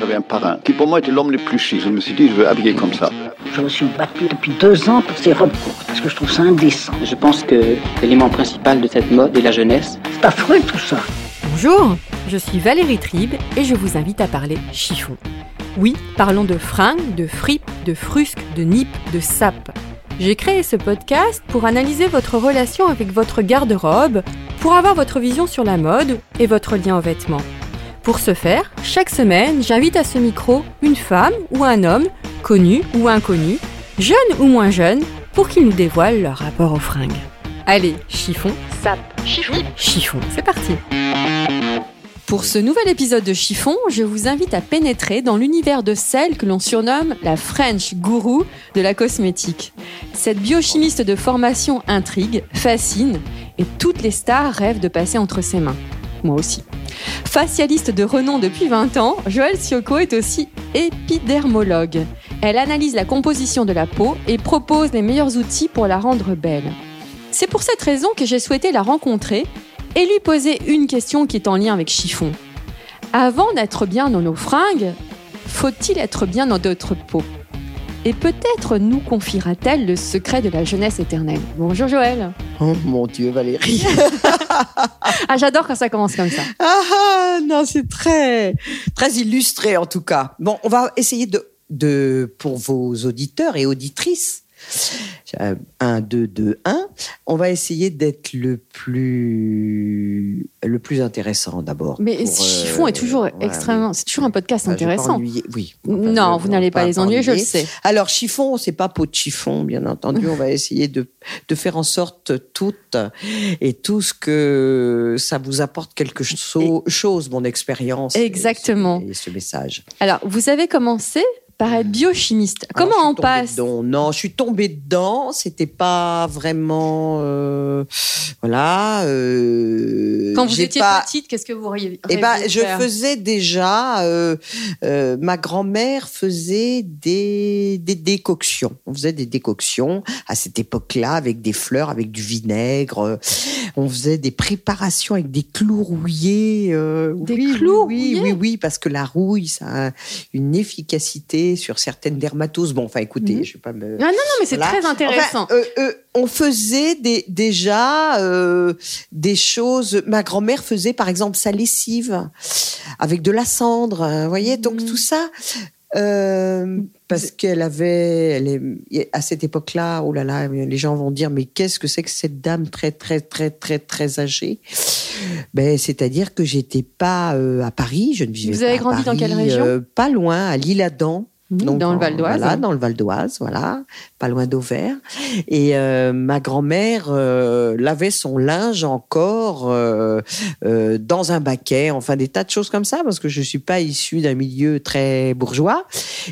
J'avais un parrain qui pour moi était l'homme le plus chic. Je me suis dit, je veux habiller comme ça. Je me suis battue depuis 2 ans pour ces robes courtes parce que je trouve ça indécent. Je pense que l'élément principal de cette mode est la jeunesse. C'est affreux tout ça. Bonjour, je suis Valérie Trib et je vous invite à parler chiffon. Oui, parlons de fringues, de fripes, de frusques, de nippes, de sapes. J'ai créé ce podcast pour analyser votre relation avec votre garde-robe, pour avoir votre vision sur la mode et votre lien aux vêtements. Pour ce faire, chaque semaine, j'invite à ce micro une femme ou un homme, connu ou inconnu, jeune ou moins jeune, pour qu'ils nous dévoilent leur rapport aux fringues. Allez, chiffon, sap, chiffon, c'est parti. Pour ce nouvel épisode de Chiffon, je vous invite à pénétrer dans l'univers de celle que l'on surnomme la French Guru de la cosmétique. Cette biochimiste de formation intrigue, fascine, et toutes les stars rêvent de passer entre ses mains. Moi aussi. Facialiste de renom depuis 20 ans, Joëlle Sciocco est aussi épidermologue. Elle analyse la composition de la peau et propose les meilleurs outils pour la rendre belle. C'est pour cette raison que j'ai souhaité la rencontrer et lui poser une question qui est en lien avec chiffon. Avant d'être bien dans nos fringues, faut-il être bien dans notre peau ? Et peut-être nous confiera-t-elle le secret de la jeunesse éternelle. Bonjour Joëlle. Oh mon Dieu Valérie. Ah, j'adore quand ça commence comme ça. Ah non, c'est très, très illustré en tout cas. Bon, on va essayer de pour vos auditeurs et auditrices, 1, 2, 2, 1, on va essayer d'être le plus intéressant d'abord. Mais Chiffon est toujours extrêmement... C'est toujours un podcast intéressant. Oui. Non, vous n'allez pas les ennuyer, je le sais. Alors, Chiffon, c'est pas peau de chiffon, bien entendu. On va essayer de faire en sorte toutes et tous que ça vous apporte quelque chose, mon expérience. Exactement. Et ce message. Alors, vous avez commencé par être biochimiste. Comment on passe dedans. Non, je suis tombée dedans. C'était pas vraiment... Quand vous étiez petite, qu'est-ce que vous rêviez de faire ? Je faisais déjà... ma grand-mère faisait des décoctions. On faisait des décoctions à cette époque-là, avec des fleurs, avec du vinaigre. On faisait des préparations avec des clous rouillés. Oui, parce que la rouille, ça a une efficacité sur certaines dermatoses. Bon, enfin, écoutez, je vais pas me... Non, mais c'est très intéressant. Enfin, on faisait des choses... Ma grand-mère faisait, par exemple, sa lessive avec de la cendre, vous voyez ? Donc, tout ça... parce qu'elle avait à cette époque-là, oh là là, les gens vont dire mais qu'est-ce que c'est que cette dame très très très très très âgée. C'est-à-dire que j'étais pas à Paris, je ne vivais pas à Paris. Vous avez grandi dans quelle région ? Pas loin, à L'Isle-Adam. Donc, dans le Val d'Oise. Voilà, dans le Val d'Oise, voilà, pas loin d'Auvers. Et ma grand-mère lavait son linge encore dans un baquet, enfin des tas de choses comme ça, parce que je ne suis pas issue d'un milieu très bourgeois.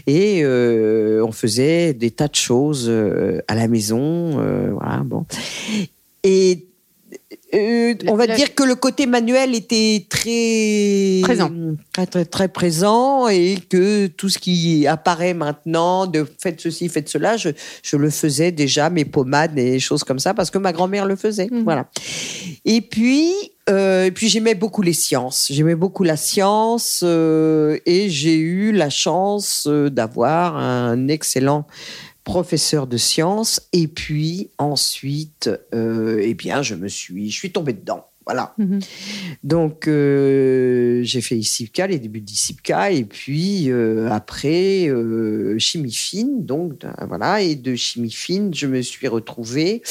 Et on faisait des tas de choses à la maison, voilà, bon. Et on va dire que le côté manuel était très présent, très, très, très présent, et que tout ce qui apparaît maintenant, de faites ceci, faites cela, je le faisais déjà, mes pommades et choses comme ça, parce que ma grand-mère le faisait. Voilà. Et puis j'aimais beaucoup les sciences. J'aimais beaucoup la science et j'ai eu la chance d'avoir un excellent professeur de sciences, et puis ensuite, je suis tombée dedans. Voilà. Donc, j'ai fait ICIPCA, les débuts d'ICIPCA, et puis après, chimie fine. Donc, voilà. Et de chimie fine, je me suis retrouvée.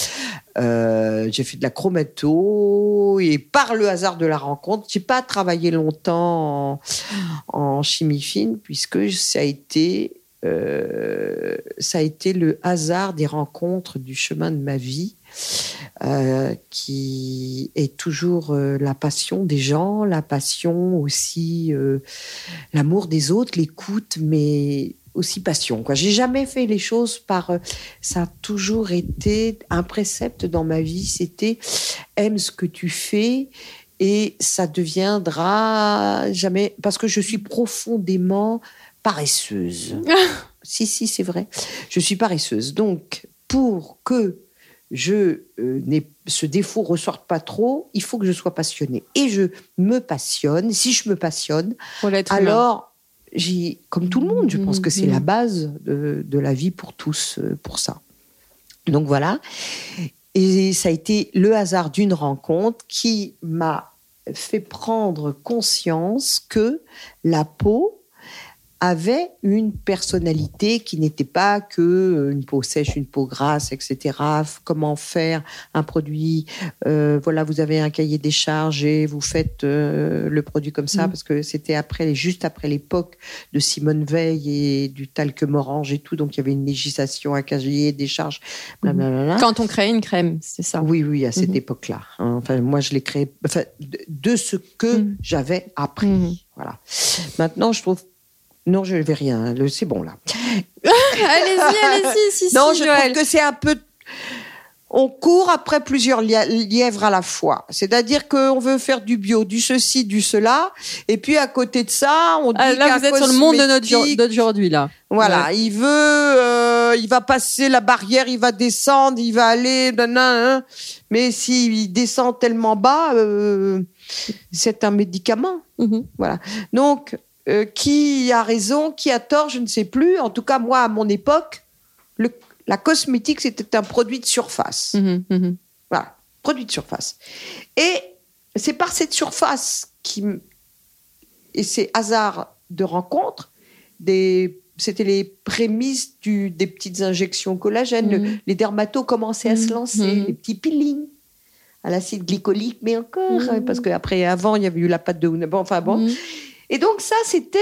J'ai fait de la chromato, et par le hasard de la rencontre, j'ai pas travaillé longtemps en chimie fine, puisque ça a été le hasard des rencontres du chemin de ma vie qui est toujours la passion des gens, la passion aussi, l'amour des autres, l'écoute, mais aussi passion, quoi. J'ai jamais fait les choses par... ça a toujours été un précepte dans ma vie, c'était aime ce que tu fais et ça deviendra jamais... Parce que je suis profondément paresseuse. Si, c'est vrai. Je suis paresseuse. Donc, pour que ce défaut ne ressorte pas trop, il faut que je sois passionnée. Et je me passionne. Si je me passionne, alors... comme tout le monde, je pense que c'est la base de la vie pour tous, pour ça. Donc voilà. Et ça a été le hasard d'une rencontre qui m'a fait prendre conscience que la peau avait une personnalité qui n'était pas que une peau sèche, une peau grasse, etc. Comment faire un produit, voilà, vous avez un cahier des charges et vous faites le produit comme ça, parce que c'était juste après l'époque de Simone Veil et du talc Morange et tout, donc il y avait une législation, un cahier des charges, blablabla. Quand on créait une crème, c'est ça? Oui, à cette époque-là. Enfin, moi, je l'ai créé de ce que j'avais appris. Voilà. Maintenant, je trouve... Non, je ne vais rien. C'est bon, là. Allez-y, si. Non, je trouve que c'est un peu... On court après plusieurs lièvres à la fois. C'est-à-dire qu'on veut faire du bio, du ceci, du cela. Et puis, à côté de ça, on dit là, vous êtes sur le monde d'aujourd'hui, là. Voilà. Ouais. Il veut... il va passer la barrière, il va descendre, il va aller... Mais s'il descend tellement bas, c'est un médicament. Voilà. Donc... qui a raison, qui a tort, je ne sais plus. En tout cas, moi, à mon époque, la cosmétique, c'était un produit de surface. Voilà, produit de surface. Et c'est par cette surface et ces hasards de rencontre, c'était les prémices des petites injections collagène. Les dermatos commençaient à se lancer, les petits peelings à l'acide glycolique, mais encore, parce qu'avant, il y avait eu la pâte de... Et donc ça, c'était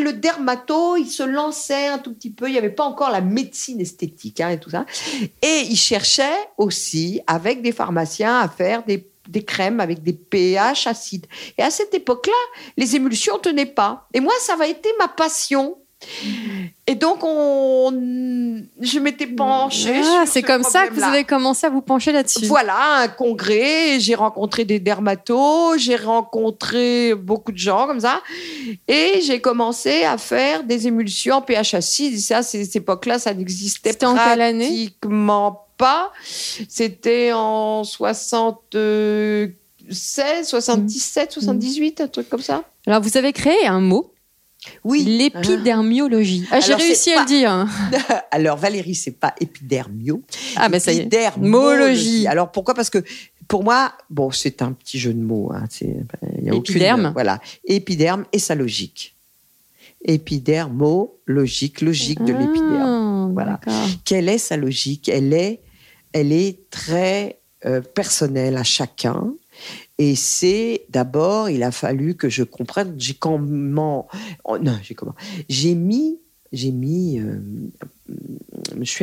le dermato, il se lançait un tout petit peu, il n'y avait pas encore la médecine esthétique et tout ça. Et il cherchait aussi, avec des pharmaciens, à faire des crèmes avec des pH acides. Et à cette époque-là, les émulsions ne tenaient pas. Et moi, ça a été ma passion. Et donc, je m'étais penchée sur c'est comme ça que vous avez commencé à vous pencher là-dessus. Voilà, un congrès, j'ai rencontré des dermatos, j'ai rencontré beaucoup de gens comme ça, et j'ai commencé à faire des émulsions en pH acide. Ça, à cette époque-là, ça n'existait pratiquement pas. C'était en 76, 77, 78, un truc comme ça. Alors, vous avez créé un mot. Oui. L'épidermiologie. J'ai réussi à le dire. Alors, Valérie, c'est pas épidermio. Ah, ben ça y est. Épidermologie. Alors, pourquoi ? Parce que, pour moi, c'est un petit jeu de mots. Épiderme. Voilà. Épiderme et sa logique. Épidermologique, logique de l'épiderme. Voilà. D'accord. Quelle est sa logique ? Elle est très personnelle à chacun. Et c'est d'abord, il a fallu que je comprenne. Je suis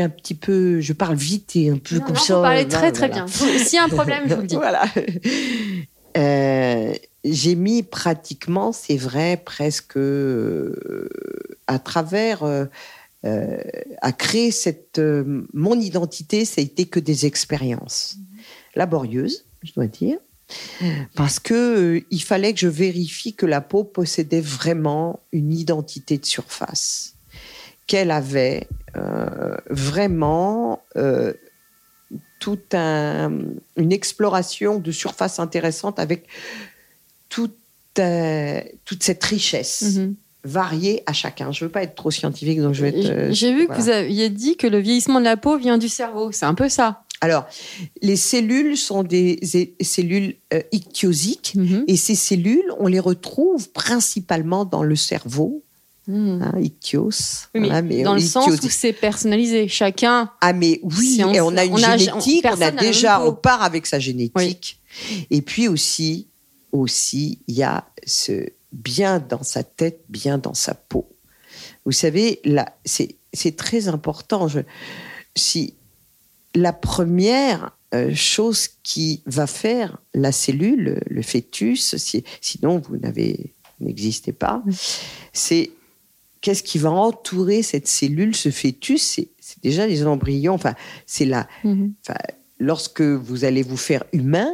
un petit peu. Je parle vite et un peu comme ça. Vous parlez très bien. S'il y a un problème, je vous le dis. Voilà. J'ai mis pratiquement, c'est vrai, presque à travers. À créer mon identité, ça a été que des expériences laborieuses, je dois dire. Parce qu'il fallait que je vérifie que la peau possédait vraiment une identité de surface, qu'elle avait vraiment toute une exploration de surface intéressante avec toute cette richesse variée à chacun. Je ne veux pas être trop scientifique, donc je vais être... J'ai vu que vous aviez dit que le vieillissement de la peau vient du cerveau, c'est un peu ça. Alors, les cellules sont des cellules ichthyosiques et ces cellules, on les retrouve principalement dans le cerveau. Ichthyos. Oui, mais dans le sens où c'est personnalisé, chacun. Ah, mais oui, science, et on a une génétique, on part avec sa génétique. Oui. Et puis aussi, il y a ce bien dans sa tête, bien dans sa peau. Vous savez, là, c'est très important. Si la première chose qui va faire la cellule, le fœtus, sinon vous n'existez pas, c'est qu'est-ce qui va entourer cette cellule, ce fœtus. C'est déjà les embryons. Enfin, c'est là. Enfin, lorsque vous allez vous faire humain,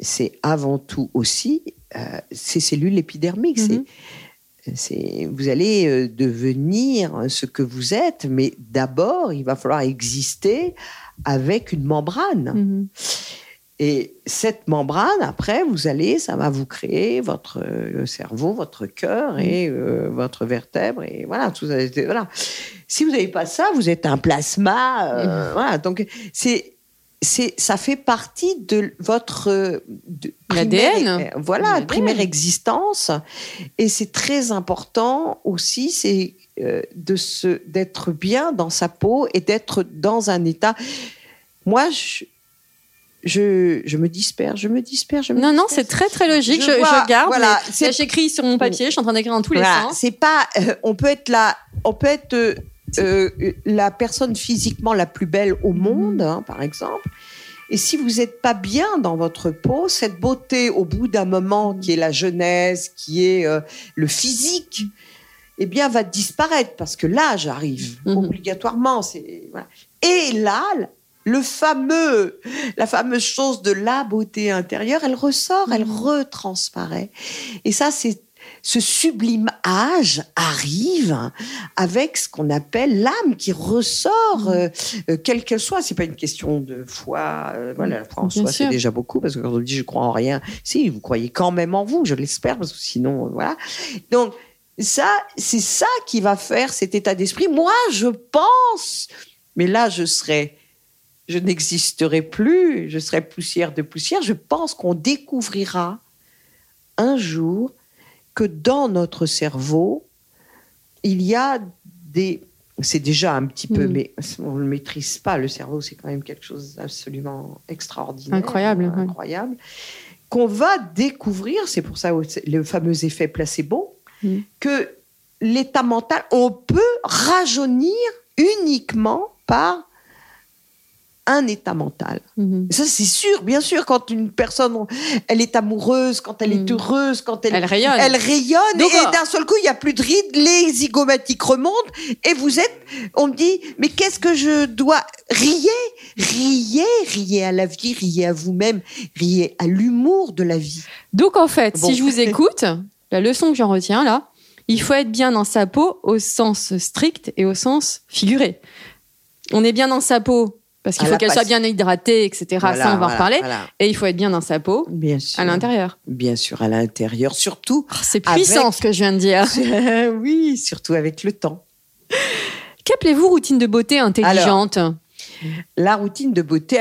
c'est avant tout aussi ces cellules épidermiques. Vous allez devenir ce que vous êtes, mais d'abord, il va falloir exister avec une membrane. Et cette membrane, après, ça va vous créer votre cerveau, votre cœur et votre vertèbre. Et voilà, Si vous n'avez pas ça, vous êtes un plasma. Donc, ça fait partie de votre l'ADN. L'ADN. Primaire existence. Et c'est très important aussi, c'est d'être bien dans sa peau et d'être dans un état. Moi, je me disperse. Non, c'est très, très logique. Je garde. Voilà, là, j'écris sur mon papier, je suis en train d'écrire dans tous les sens. C'est pas, on peut être la personne physiquement la plus belle au monde, par exemple. Et si vous n'êtes pas bien dans votre peau, cette beauté, au bout d'un moment, qui est la jeunesse, qui est le physique, eh bien, va disparaître parce que l'âge arrive obligatoirement. Et là, la fameuse chose de la beauté intérieure, elle ressort, elle retransparaît. Et ça, ce sublime âge arrive avec ce qu'on appelle l'âme qui ressort, quelle qu'elle soit. C'est pas une question de foi. La foi en soi, c'est déjà beaucoup, parce que quand on dit je crois en rien, si vous croyez quand même en vous, je l'espère, parce que sinon, voilà. Donc ça, c'est ça qui va faire cet état d'esprit. Moi, je pense, mais là, je n'existerai plus, je serai poussière de poussière. Je pense qu'on découvrira un jour que dans notre cerveau, il y a des... C'est déjà un petit peu, mais on ne le maîtrise pas. Le cerveau, c'est quand même quelque chose d'absolument extraordinaire. Incroyable. Qu'on va découvrir, c'est pour ça le fameux effet placebo, que l'état mental, on peut rajeunir uniquement par un état mental. Ça, c'est sûr, bien sûr, quand une personne, elle est amoureuse, quand elle est heureuse, quand elle rayonne. Elle rayonne, et d'un seul coup, il n'y a plus de rides, les zygomatiques remontent, et on me dit, mais qu'est-ce que je dois... Riez à la vie, riez à vous-même, riez à l'humour de la vie. Donc, en fait, si je vous écoute, la leçon que j'en retiens, là, il faut être bien dans sa peau au sens strict et au sens figuré. On est bien dans sa peau parce qu'il faut qu'elle soit bien hydratée, etc. Ça, on va en reparler. Et il faut être bien dans sa peau, à l'intérieur. Bien sûr, à l'intérieur, surtout. C'est puissant, ce que je viens de dire. Oui, surtout avec le temps. Qu'appelez-vous routine de beauté intelligente ? Alors, la routine de beauté,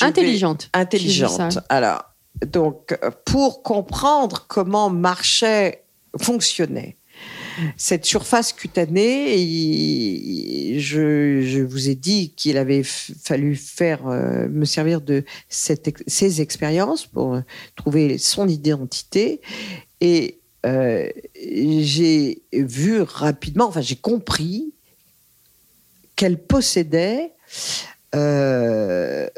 intelligente. Alors, donc, pour comprendre comment fonctionnait cette surface cutanée, je vous ai dit qu'il avait fallu me servir de ces expériences pour trouver son identité. Et j'ai compris qu'elle possédait le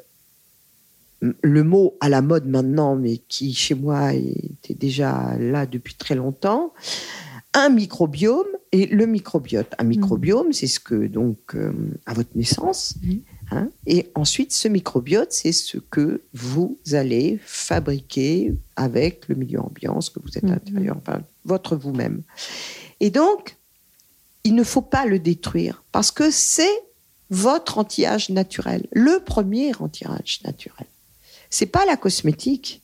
mot à la mode maintenant, mais qui chez moi était déjà là depuis très longtemps, un microbiome et le microbiote. Un microbiome, c'est ce que, à votre naissance, et ensuite, ce microbiote, c'est ce que vous allez fabriquer avec le milieu ambiant, ce que vous êtes à l'intérieur, votre vous-même. Et donc, il ne faut pas le détruire, parce que c'est votre anti-âge naturel, le premier anti-âge naturel. C'est pas la cosmétique,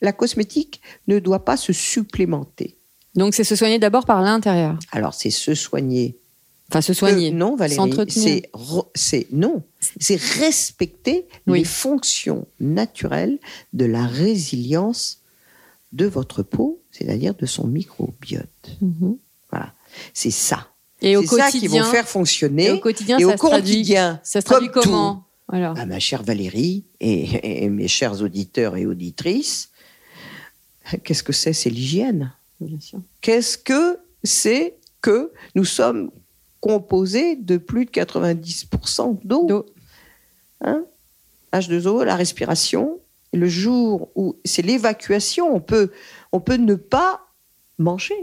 la cosmétique ne doit pas se supplémenter. Donc, c'est se soigner d'abord par l'intérieur. Alors, c'est se soigner. Enfin, se soigner. Non, Valérie, c'est respecter les fonctions naturelles de la résilience de votre peau, c'est-à-dire de son microbiote. Voilà, c'est ça. Et c'est ça qui va faire fonctionner. Et au quotidien, ça se traduit comment ? Alors. Bah, ma chère Valérie et mes chers auditeurs et auditrices, qu'est-ce que c'est l'hygiène ? Bien sûr. Qu'est-ce que c'est que nous sommes composés de plus de 90% d'eau. hein, H2O, la respiration. Le jour où c'est l'évacuation, on peut ne pas manger.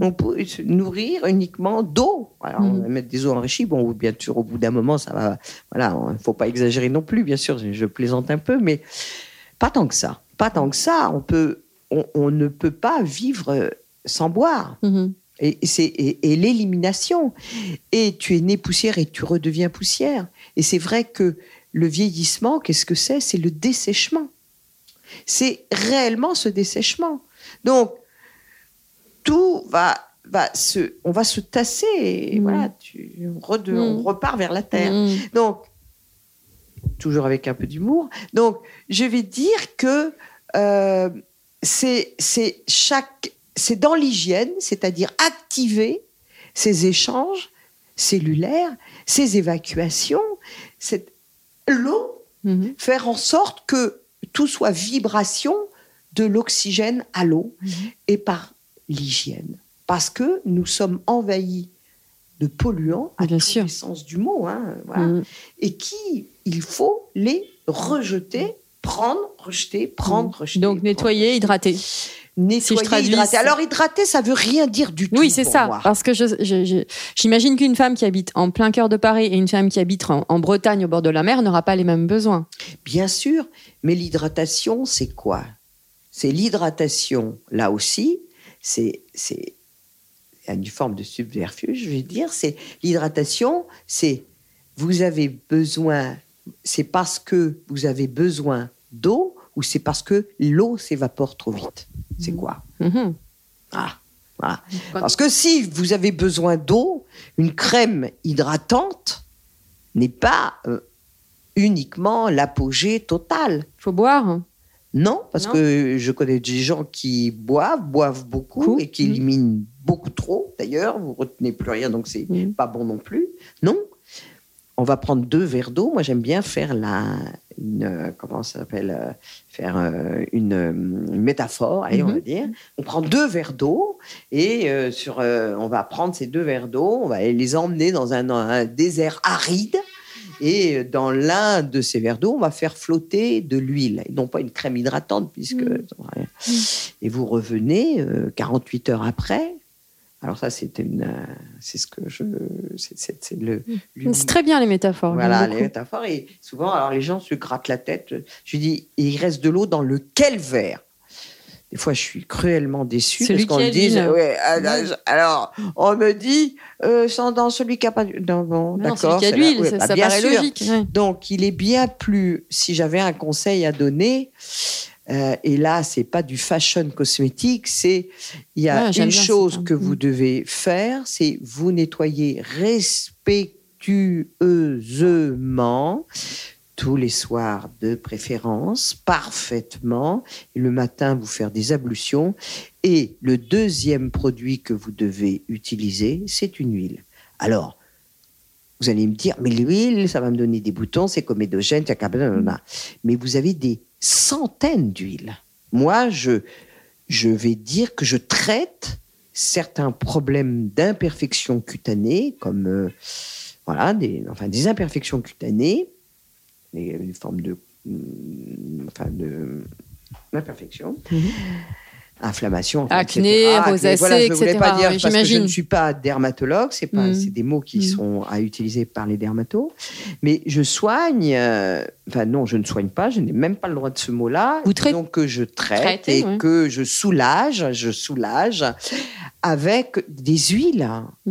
On peut se nourrir uniquement d'eau. Alors, on va mettre des eaux enrichies. Bon, bien sûr, au bout d'un moment, ça va. Voilà, il ne faut pas exagérer non plus, bien sûr. Je plaisante un peu, mais pas tant que ça. Pas tant que ça. On ne peut pas vivre sans boire. Et l'élimination. Et tu es né poussière et tu redeviens poussière. Et c'est vrai que le vieillissement, qu'est-ce que c'est ? C'est le dessèchement. C'est réellement ce dessèchement. Donc, tout on va se tasser et voilà, on repart vers la terre. Donc, toujours avec un peu d'humour. Donc, je vais dire que c'est dans l'hygiène, c'est-à-dire activer ces échanges cellulaires, ces évacuations, cette l'eau, faire en sorte que tout soit vibration de l'oxygène à l'eau et par l'hygiène, parce que nous sommes envahis de polluants à tous les sens du mot, hein, voilà. Et il faut les rejeter, rejeter. Donc nettoyer, hydrater. Hydrater. Alors hydrater, ça veut rien dire du tout. Oui, c'est ça. Moi. Parce que j'imagine qu'une femme qui habite en plein cœur de Paris et une femme qui habite en Bretagne au bord de la mer n'aura pas les mêmes besoins. Bien sûr, mais l'hydratation, c'est quoi ? C'est l'hydratation là aussi. C'est une forme de subterfuge, je vais dire. C'est l'hydratation. C'est parce que vous avez besoin d'eau ou c'est parce que l'eau s'évapore trop vite. C'est quoi ? Voilà. Parce que si vous avez besoin d'eau, une crème hydratante n'est pas uniquement l'apogée totale. Il faut boire. Non, parce que je connais des gens qui boivent beaucoup et qui éliminent beaucoup trop. D'ailleurs, vous ne retenez plus rien, donc ce n'est pas bon non plus. Non, on va prendre 2 verres d'eau. Moi, j'aime bien faire une métaphore, allez, on va dire. On prend 2 verres d'eau et on va prendre ces 2 verres d'eau, on va les emmener dans un désert aride. Et dans l'un de ces verres d'eau, on va faire flotter de l'huile, et non pas une crème hydratante, puisque... Et vous revenez 48 heures après. Alors ça, c'est le... C'est très bien, les métaphores. Voilà, les métaphores. Et souvent, alors, les gens se grattent la tête. Je dis, il reste de l'eau dans lequel verre ? Des fois, je suis cruellement déçue. Celui parce qu'on me dit, alors, on me dit, dans celui qui n'a pas... Non, celui qui a l'huile, ça paraît logique. Ouais. Donc, il est bien plus... Si j'avais un conseil à donner, et là, ce n'est pas du fashion cosmétique, une chose que vous devez faire, c'est vous nettoyer respectueusement... tous les soirs de préférence, parfaitement. Et le matin, vous faire des ablutions. Et le deuxième produit que vous devez utiliser, c'est une huile. Alors, vous allez me dire, mais l'huile, ça va me donner des boutons, c'est comédogène, mais vous avez des centaines d'huiles. Moi, je vais dire que je traite certains problèmes d'imperfections cutanées, comme des imperfections cutanées, une forme d'imperfection, inflammation, acné, rosacée, etc. Je ne voulais pas dire parce que je ne suis pas dermatologue, c'est des mots qui sont à utiliser par les dermatos, mais je soigne, je ne soigne pas, je n'ai même pas le droit de ce mot-là, donc je traite et que je soulage avec des huiles.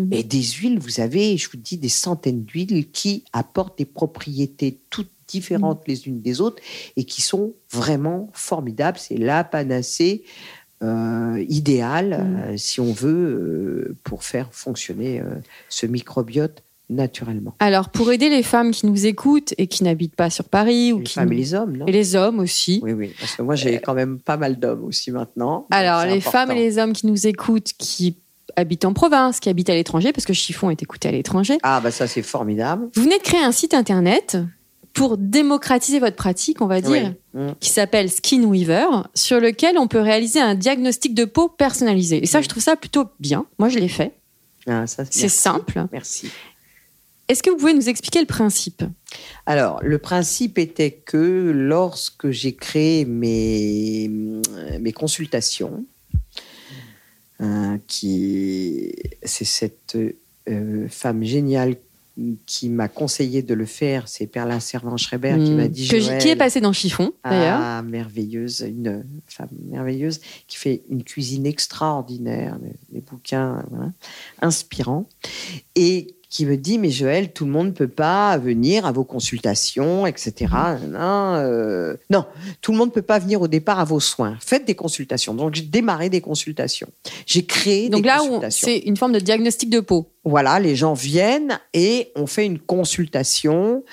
Et des huiles, vous avez, je vous dis, des centaines d'huiles qui apportent des propriétés toutes différentes les unes des autres et qui sont vraiment formidables. C'est la panacée idéale si on veut pour faire fonctionner ce microbiote naturellement. Alors, pour aider les femmes qui nous écoutent et qui n'habitent pas sur Paris... ou les femmes et les hommes, non ? Et les hommes aussi. Oui, parce que moi, j'ai quand même pas mal d'hommes aussi maintenant. Alors, les femmes et les hommes qui nous écoutent, qui habitent en province, qui habitent à l'étranger, parce que Chiffon est écouté à l'étranger. Ah, ça, c'est formidable. Vous venez de créer un site internet... pour démocratiser votre pratique, on va dire, qui s'appelle SkinWeaver, sur lequel on peut réaliser un diagnostic de peau personnalisé. Et ça, je trouve ça plutôt bien. Moi, je l'ai fait. Ah, ça, c'est simple. Merci. Est-ce que vous pouvez nous expliquer le principe ? Alors, le principe était que lorsque j'ai créé mes consultations, c'est cette femme géniale qui m'a conseillé de le faire, c'est Perla Servan-Schreiber qui m'a dit Joëlle, qui est passée dans Chiffon, d'ailleurs. Ah, merveilleuse, une femme merveilleuse qui fait une cuisine extraordinaire, des bouquins inspirants, et qui me dit « Mais Joëlle, tout le monde ne peut pas venir à vos consultations, etc. » Non, tout le monde ne peut pas venir au départ à vos soins. Faites des consultations. Donc, j'ai démarré des consultations. J'ai créé des consultations. Donc là, c'est une forme de diagnostic de peau. Voilà, les gens viennent et on fait une consultation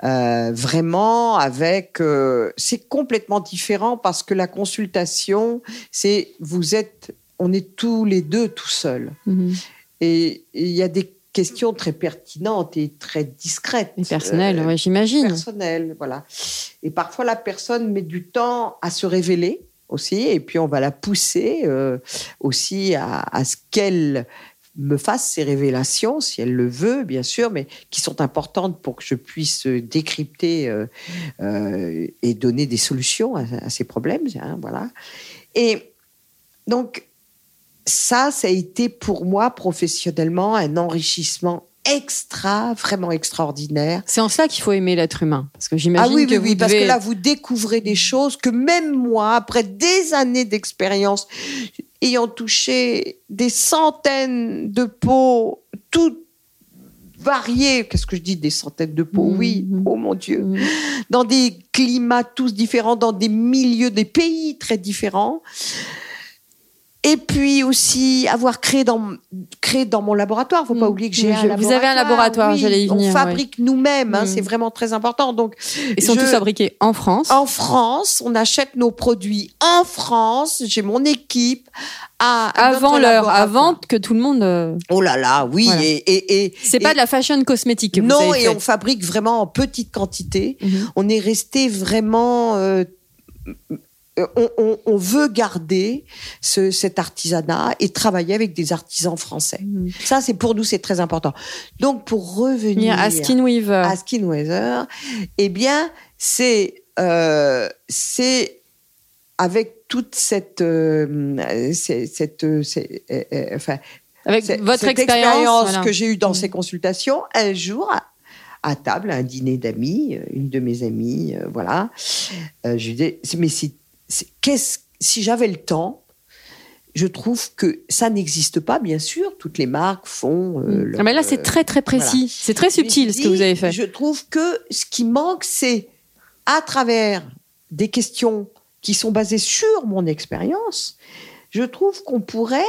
vraiment avec... c'est complètement différent parce que la consultation, c'est... On est tous les deux tout seuls. Mmh. Et il y a des question très pertinente et très discrète. Et personnelle, ouais, j'imagine. Personnelle, voilà. Et parfois, la personne met du temps à se révéler aussi, et puis on va la pousser aussi à ce qu'elle me fasse ces révélations, si elle le veut, bien sûr, mais qui sont importantes pour que je puisse décrypter et donner des solutions à ces problèmes. Hein, voilà. Et donc, ça a été pour moi, professionnellement, un enrichissement vraiment extraordinaire. C'est en cela qu'il faut aimer l'être humain. Parce que j'imagine que vous devez... parce que là, vous découvrez des choses que même moi, après des années d'expérience, ayant touché des centaines de peaux, toutes variées, qu'est-ce que je dis, des centaines de peaux, oui, oh mon Dieu, dans des climats tous différents, dans des milieux, des pays très différents... Et puis aussi avoir créé dans mon laboratoire. Faut pas oublier que j'ai un laboratoire. Vous avez un laboratoire, oui, j'allais y venir. On fabrique nous-mêmes, c'est vraiment très important. Donc, ils sont tous fabriqués en France. En France, on achète nos produits en France. J'ai mon équipe avant que tout le monde. Oh là là, oui. Voilà. Et c'est pas de la fashion cosmétique. Non, et on fabrique vraiment en petite quantité. On est resté vraiment. On veut garder cet artisanat et travailler avec des artisans français. Ça, pour nous, c'est très important. Donc, pour revenir à SkinWeaver, eh bien, c'est avec toute cette expérience que j'ai eue dans ces consultations, un jour... à table, à un dîner d'amis, une de mes amies, voilà. Je lui disais, mais si j'avais le temps, je trouve que ça n'existe pas, bien sûr. Toutes les marques font... mais là, c'est très, très précis. Voilà. C'est très subtil, ce que vous avez fait. Je trouve que ce qui manque, c'est à travers des questions qui sont basées sur mon expérience, je trouve qu'on pourrait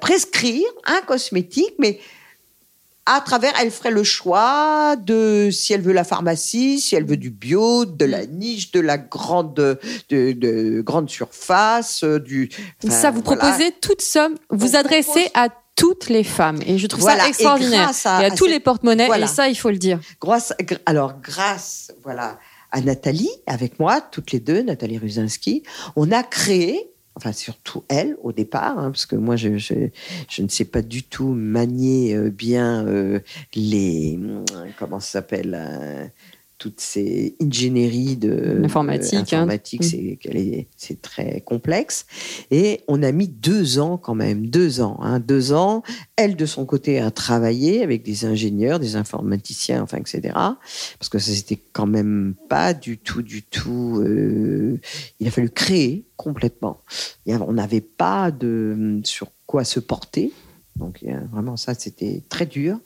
prescrire un cosmétique, mais... à travers, elle ferait le choix de si elle veut la pharmacie, si elle veut du bio, de la niche, de la grande surface. Ça, vous proposez toute somme, vous adressez à toutes les femmes. Et je trouve ça extraordinaire. Et à tous les porte-monnaies, et ça, il faut le dire. Grâce à Nathalie, avec moi, toutes les deux, Nathalie Rusynski, on a créé... Enfin, surtout elle, au départ, parce que moi, je ne sais pas du tout manier bien les... Comment ça s'appelle toutes ces ingénieries de... L'informatique, c'est très complexe. Et on a mis 2 ans quand même, 2 ans. 2 ans, elle, de son côté, a travaillé avec des ingénieurs, des informaticiens, etc. Parce que ça, c'était quand même pas du tout... il a fallu créer complètement. On n'avait pas sur quoi se porter. Donc, vraiment, ça, c'était très dur.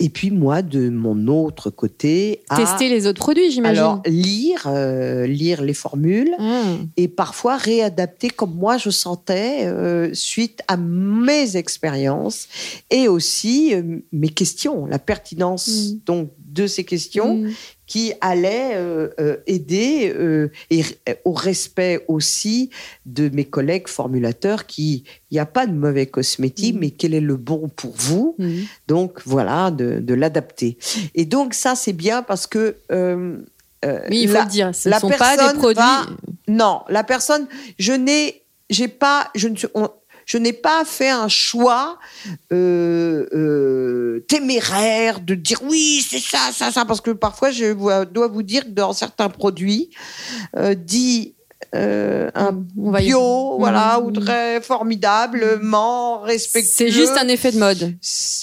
Et puis moi, de mon autre côté... Tester les autres produits, j'imagine. Alors, lire les formules et parfois réadapter comme moi je sentais suite à mes expériences et aussi mes questions, la pertinence donc, de ces questions qui allaient aider au respect aussi de mes collègues formulateurs qui... Il n'y a pas de mauvais cosmétique, mais quel est le bon pour vous ? Donc, voilà, de l'adapter. Et donc, ça, c'est bien parce que... mais il faut le dire, ce ne sont pas des produits... Non, la personne... Je n'ai pas... Je ne, on, Je n'ai pas fait un choix téméraire de dire oui, c'est ça, ça, ça, parce que parfois je dois vous dire que dans certains produits dit un bio, voilà, ou très formidablement respectueux. C'est juste un effet de mode.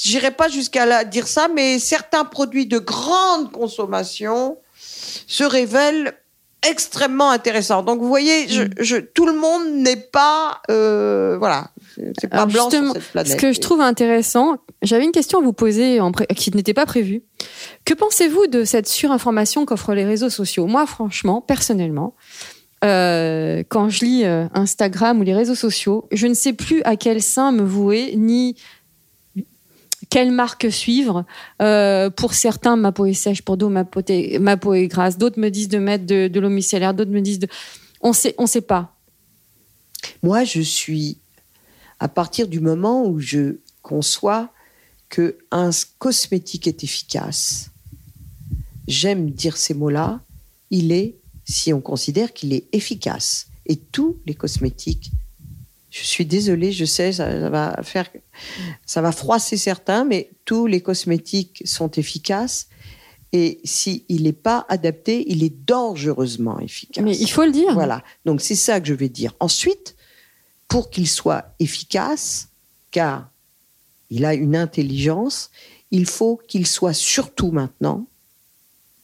J'irai pas jusqu'à dire ça, mais certains produits de grande consommation se révèlent extrêmement intéressants. Donc vous voyez, tout le monde n'est pas, voilà, c'est pas blanc sur cette planète. Ce que je trouve intéressant, j'avais une question à vous poser qui n'était pas prévue. Que pensez-vous de cette surinformation qu'offrent les réseaux sociaux ? Moi, franchement, personnellement, quand je lis Instagram ou les réseaux sociaux, je ne sais plus à quel sein me vouer, ni quelle marque suivre. Pour certains, ma peau est sèche, pour d'autres, ma peau est grasse. D'autres me disent de mettre de l'eau micellaire, d'autres me disent de... On sait pas. Moi, je suis... À partir du moment où je conçois qu'un cosmétique est efficace, j'aime dire ces mots-là, il est... si on considère qu'il est efficace. Et tous les cosmétiques, je suis désolée, je sais, ça va froisser certains, mais tous les cosmétiques sont efficaces. Et s'il n'est pas adapté, il est dangereusement efficace. Mais il faut le dire. Voilà, donc c'est ça que je vais dire. Ensuite, pour qu'il soit efficace, car il a une intelligence, il faut qu'il soit surtout maintenant...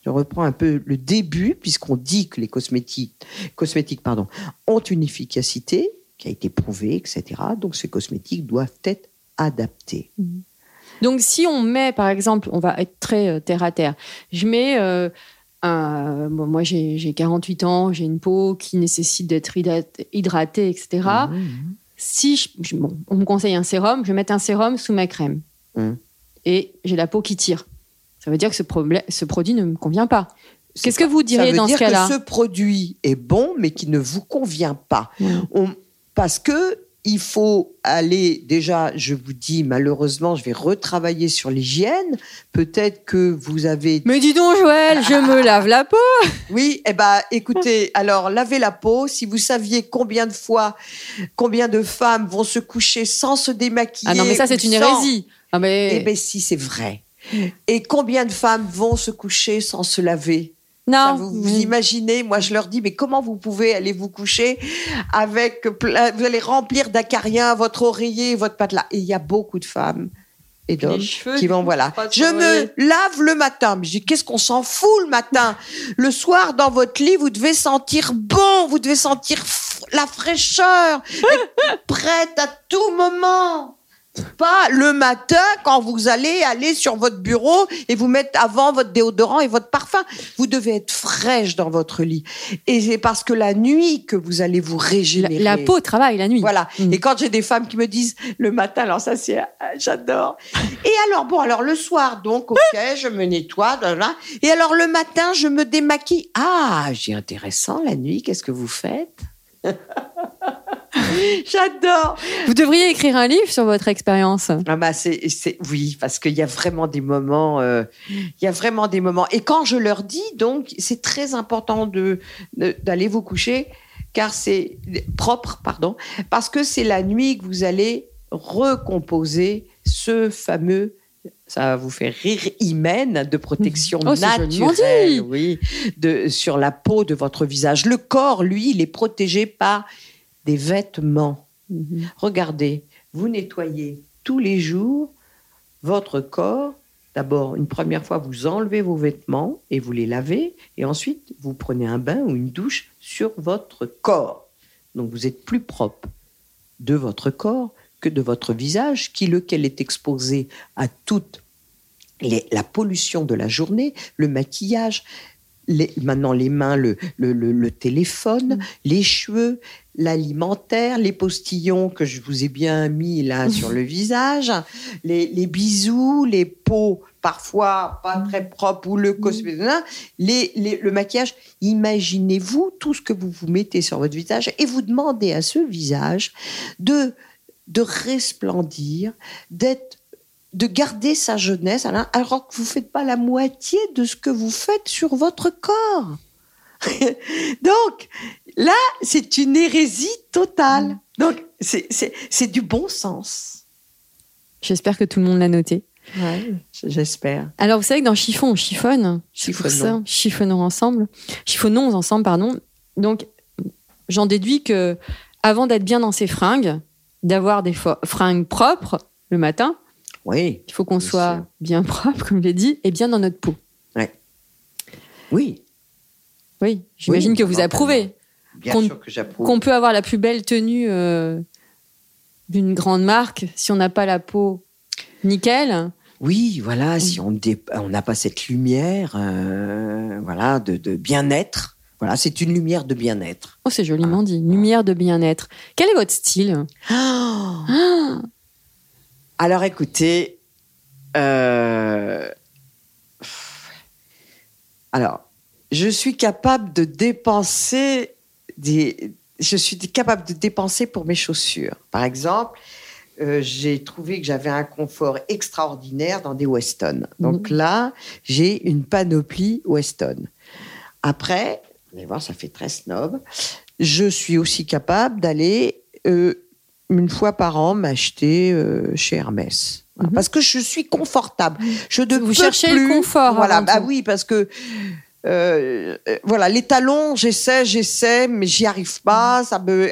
Je reprends un peu le début, puisqu'on dit que les cosmétiques, ont une efficacité qui a été prouvée, etc. Donc, ces cosmétiques doivent être adaptés. Donc, si on met, par exemple, on va être très terre à terre, je mets... bon, moi, j'ai 48 ans, j'ai une peau qui nécessite d'être hydratée, etc. Si on me conseille un sérum, je vais mettre un sérum sous ma crème. Et j'ai la peau qui tire. Ça veut dire que ce produit ne me convient pas. Qu'est-ce que vous diriez dans ce cas-là ? Ça veut dire que ce produit est bon, mais qui ne vous convient pas. Parce qu'il faut aller, déjà, je vous dis, malheureusement, je vais retravailler sur l'hygiène. Peut-être que vous avez... Mais dis donc, Joëlle, je me lave la peau. Oui, eh ben, écoutez, alors, lavez la peau. Si vous saviez combien de femmes vont se coucher sans se démaquiller... Ah non, mais ça, c'est une hérésie. Ah, mais... Eh bien, si, c'est vrai. Et combien de femmes vont se coucher sans se laver ? Non. Ça, vous imaginez, moi je leur dis, mais comment vous pouvez aller vous coucher avec vous allez remplir d'acariens votre oreiller, votre matelas. Et il y a beaucoup de femmes et d'hommes qui vont, voilà. Je me lave le matin. Je dis, qu'est-ce qu'on s'en fout le matin ? Le soir, dans votre lit, vous devez sentir bon, vous devez sentir la fraîcheur, être prête à tout moment. Pas le matin quand vous allez aller sur votre bureau et vous mettre avant votre déodorant et votre parfum. Vous devez être fraîche dans votre lit. Et c'est parce que la nuit que vous allez vous régénérer. La peau travaille la nuit. Voilà. Et quand j'ai des femmes qui me disent le matin, alors ça c'est, j'adore. Et alors bon, alors le soir donc, ok, je me nettoie. Blablabla. Et alors le matin, je me démaquille. Ah, j'ai intéressant la nuit, qu'est-ce que vous faites ? J'adore. Vous devriez écrire un livre sur votre expérience. Ah bah oui, parce qu'il y a vraiment des moments, Et quand je leur dis, donc, c'est très important d'aller vous coucher, car c'est propre, parce que c'est la nuit que vous allez recomposer ce fameux. Ça va vous faire rire, hymen de protection naturelle, oui, sur la peau de votre visage. Le corps, lui, il est protégé par des vêtements. Regardez, vous nettoyez tous les jours votre corps. D'abord, une première fois, vous enlevez vos vêtements et vous les lavez. Et ensuite, vous prenez un bain ou une douche sur votre corps. Donc, vous êtes plus propre de votre corps que de votre visage, qui, lequel est exposé à toute la pollution de la journée, le maquillage, maintenant les mains, le téléphone, les cheveux, l'alimentaire, les postillons que je vous ai bien mis là sur le visage, les bisous, les peaux parfois pas très propres ou le cosmétique, le maquillage. Imaginez-vous tout ce que vous vous mettez sur votre visage et vous demandez à ce visage de resplendir, de garder sa jeunesse, alors que vous ne faites pas la moitié de ce que vous faites sur votre corps. Donc, là, c'est une hérésie totale. Donc, c'est du bon sens. J'espère que tout le monde l'a noté. Ouais, j'espère. Alors, vous savez que dans Chiffon, on chiffonne. Chiffonnons. C'est pour ça, chiffonnons ensemble. Donc, j'en déduis que avant d'être bien dans ses fringues, d'avoir des fringues propres le matin, oui, il faut qu'on soit bien propre, comme je l'ai dit, et bien dans notre peau. Ouais. Oui. Oui, j'imagine que vous approuvez. Bien sûr que j'approuve. Qu'on peut avoir la plus belle tenue d'une grande marque si on n'a pas la peau nickel. Oui, voilà, si on n'a pas cette lumière voilà, de bien-être. Voilà, c'est une lumière de bien-être. Oh, c'est joliment dit, lumière de bien-être. Quel est votre style ? Alors, écoutez... Alors, je suis capable de dépenser... Je suis capable de dépenser pour mes chaussures. Par exemple... j'ai trouvé que j'avais un confort extraordinaire dans des Weston. Donc là, j'ai une panoplie Weston. Après, vous allez voir, ça fait très snob. Je suis aussi capable d'aller une fois par an m'acheter chez Hermès. Voilà. Parce que je suis confortable. Vous cherchez plus. Le confort. Voilà, bah oui, parce que... voilà, les talons, j'essaie, mais j'y arrive pas.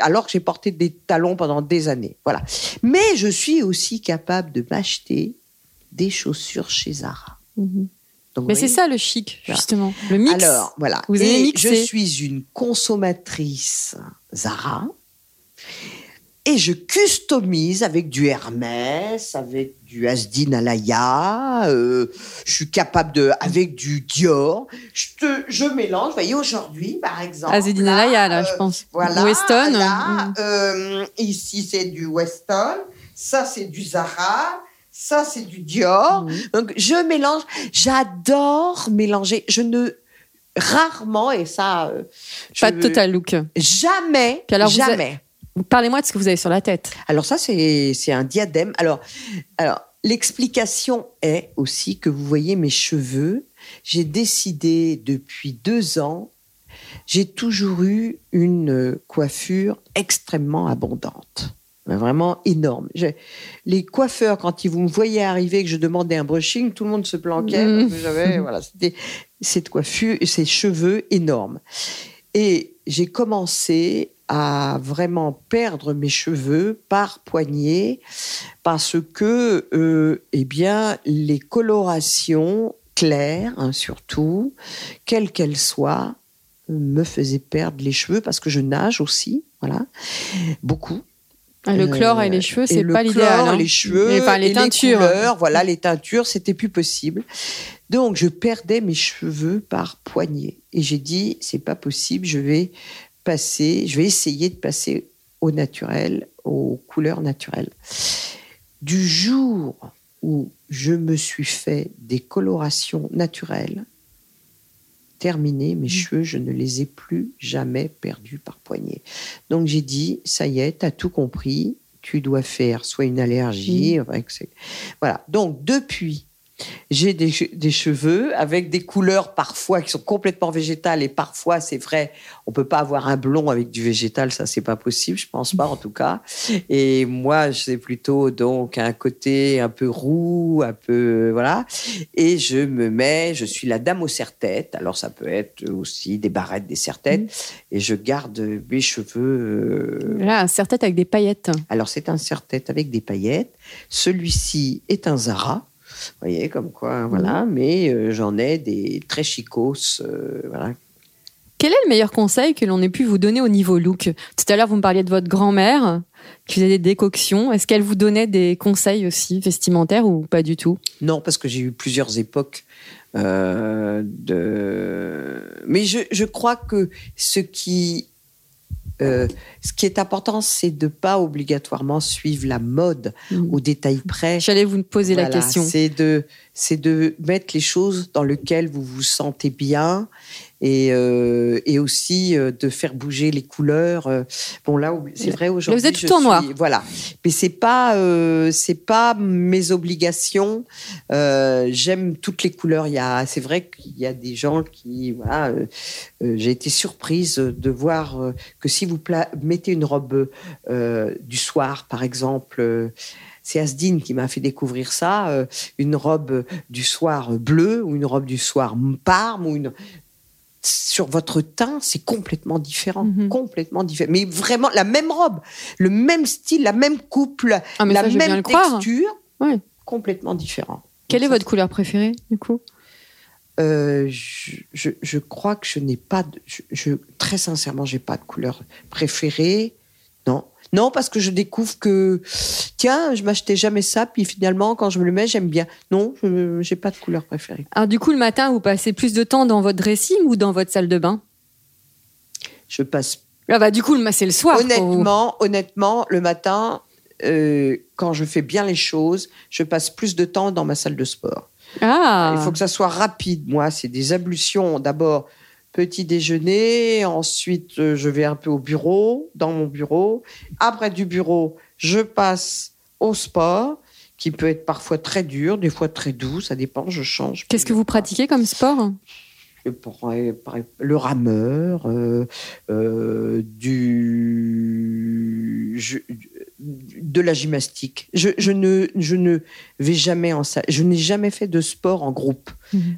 Alors que j'ai porté des talons pendant des années. Voilà. Mais je suis aussi capable de m'acheter des chaussures chez Zara. Donc, mais oui, c'est ça le chic, justement. Voilà. Le mix. Alors, voilà. Vous avez mixé. Je suis une consommatrice Zara. Et je customise avec du Hermès, avec du Azzedine Alaïa, je suis capable avec du Dior. Je mélange, vous voyez, aujourd'hui, par exemple... Azzedine Alaïa, là, je pense. Voilà, Weston. Là, ici, c'est du Weston. Ça, c'est du Zara. Ça, c'est du Dior. Donc, je mélange. J'adore mélanger. Rarement, et ça... Pas de total look. Jamais, jamais. Parlez-moi de ce que vous avez sur la tête. Alors ça, c'est un diadème. Alors l'explication est aussi que vous voyez mes cheveux. J'ai décidé depuis 2 ans, j'ai toujours eu une coiffure extrêmement abondante. Vraiment énorme. Les coiffeurs, quand ils vous me voyaient arriver, que je demandais un brushing, tout le monde se planquait. Parce que j'avais, voilà, c'était cette coiffure, ces cheveux énormes. Et j'ai commencé à vraiment perdre mes cheveux par poignée parce que, eh bien, les colorations claires, surtout, quelles qu'elles soient, me faisaient perdre les cheveux parce que je nage aussi, voilà, beaucoup. Le chlore et les cheveux, c'est pas l'idéal. Le chlore, les cheveux, les teintures, les couleurs, voilà, les teintures, c'était plus possible. Donc, je perdais mes cheveux par poignée et j'ai dit, c'est pas possible, je vais essayer de passer au naturel, aux couleurs naturelles. Du jour où je me suis fait des colorations naturelles, terminé, mes cheveux, je ne les ai plus jamais perdus par poignée. Donc j'ai dit, ça y est, t'as tout compris, tu dois faire soit une allergie, voilà. Donc depuis... J'ai des cheveux avec des couleurs parfois qui sont complètement végétales et parfois, c'est vrai, on ne peut pas avoir un blond avec du végétal, ça, c'est pas possible, je ne pense pas en tout cas. Et moi, c'est plutôt donc un côté un peu roux, un peu... Voilà. Et je suis la dame aux serre-têtes, alors ça peut être aussi des barrettes, des serre-têtes, et je garde mes cheveux... Là, un serre-tête avec des paillettes. Alors, c'est un serre-tête avec des paillettes. Celui-ci est un Zara. Vous voyez, comme quoi, voilà. Mais j'en ai des très chicos, voilà. Quel est le meilleur conseil que l'on ait pu vous donner au niveau look ? Tout à l'heure, vous me parliez de votre grand-mère qui faisait des décoctions. Est-ce qu'elle vous donnait des conseils aussi vestimentaires ou pas du tout ? Non, parce que j'ai eu plusieurs époques Mais je crois que ce qui est important, c'est de ne pas obligatoirement suivre la mode au détail près. J'allais vous poser la question. C'est de mettre les choses dans lesquelles vous vous sentez bien et aussi de faire bouger les couleurs. Bon, là, c'est vrai, aujourd'hui... Mais vous êtes tout en noir. Voilà. Mais c'est pas mes obligations. J'aime toutes les couleurs. C'est vrai qu'il y a des gens qui... Voilà, j'ai été surprise de voir que si vous mettez une robe du soir, par exemple... c'est Azzedine qui m'a fait découvrir ça, une robe du soir bleue ou une robe du soir parme ou une... sur votre teint, c'est complètement différent, mais vraiment la même robe, le même style, la même coupe, la même texture, ouais. Complètement différent. Quelle est votre couleur préférée du coup? Je crois que je n'ai pas, très sincèrement, j'ai pas de couleur préférée, non. Non, parce que je découvre que, tiens, je m'achetais jamais ça, puis finalement, quand je me le mets, j'aime bien. Non, j'ai pas de couleur préférée. Alors du coup, le matin, vous passez plus de temps dans votre dressing ou dans votre salle de bain? Je passe... Ah bah du coup, c'est le soir. Honnêtement, le matin, quand je fais bien les choses, je passe plus de temps dans ma salle de sport. Ah. Il faut que ça soit rapide, moi. C'est des ablutions, d'abord... Petit déjeuner, ensuite je vais un peu au bureau, dans mon bureau. Après du bureau, je passe au sport, qui peut être parfois très dur, des fois très doux, ça dépend, je change. Qu'est-ce que vous pratiquez comme sport ? Le rameur, de la gymnastique. Je ne vais jamais en salle. Je n'ai jamais fait de sport en groupe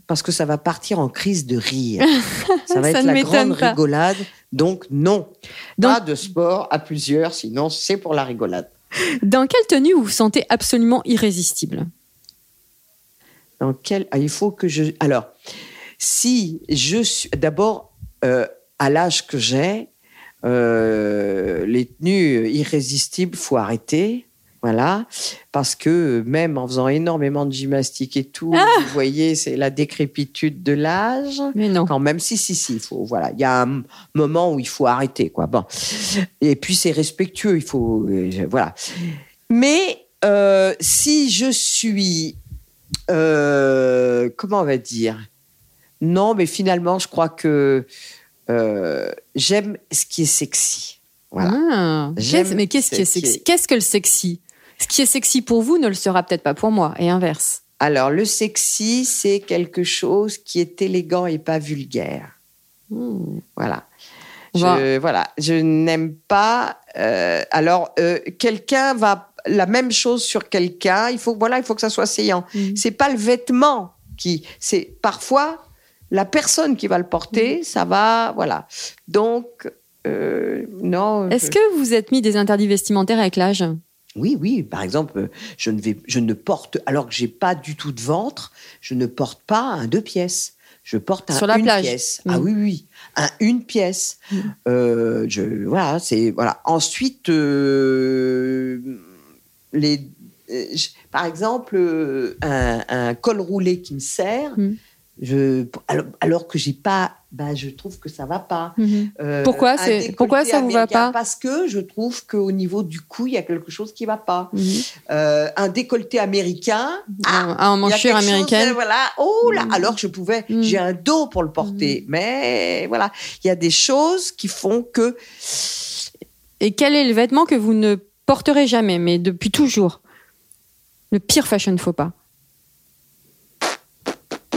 parce que ça va partir en crise de rire. Ça va être la grande rigolade. Donc non, pas de sport à plusieurs, sinon c'est pour la rigolade. Dans quelle tenue vous vous sentez absolument irrésistible ? Il faut que je... Alors, si je suis... D'abord, à l'âge que j'ai, les tenues irrésistibles, faut arrêter, voilà, parce que même en faisant énormément de gymnastique et tout, vous voyez, c'est la décrépitude de l'âge. Mais non. Quand même, si, faut, voilà, il y a un moment où il faut arrêter, quoi. Bon, et puis c'est respectueux, il faut, voilà. Mais si je suis, comment on va dire, non, mais finalement, je crois que j'aime ce qui est sexy. Voilà. Mais qu'est-ce qui est sexy ? Qu'est-ce que le sexy ? Ce qui est sexy pour vous ne le sera peut-être pas pour moi, et inverse. Alors, le sexy, c'est quelque chose qui est élégant et pas vulgaire. Voilà. Je n'aime pas... quelqu'un va... La même chose sur quelqu'un, il faut que ça soit saillant. C'est pas le vêtement qui... C'est parfois... La personne qui va le porter, ça va, voilà. Donc, non. Est-ce que vous êtes mis des interdits vestimentaires avec l'âge ? Oui. Par exemple, je ne porte, alors que j'ai pas du tout de ventre, je ne porte pas un 2 pièces. Je porte une pièce. Oui. Ah oui. Une pièce. Ensuite, par exemple, un col roulé qui me sert. Alors que j'ai pas, je trouve que ça va pas. Pourquoi ça vous va pas ? Parce que je trouve qu'au niveau du cou, il y a quelque chose qui va pas. Un décolleté américain, en manchure américaine, alors je pouvais, j'ai un dos pour le porter, mais voilà, il y a des choses qui font que. Et quel est le vêtement que vous ne porterez jamais, mais depuis toujours ? Le pire fashion faux pas.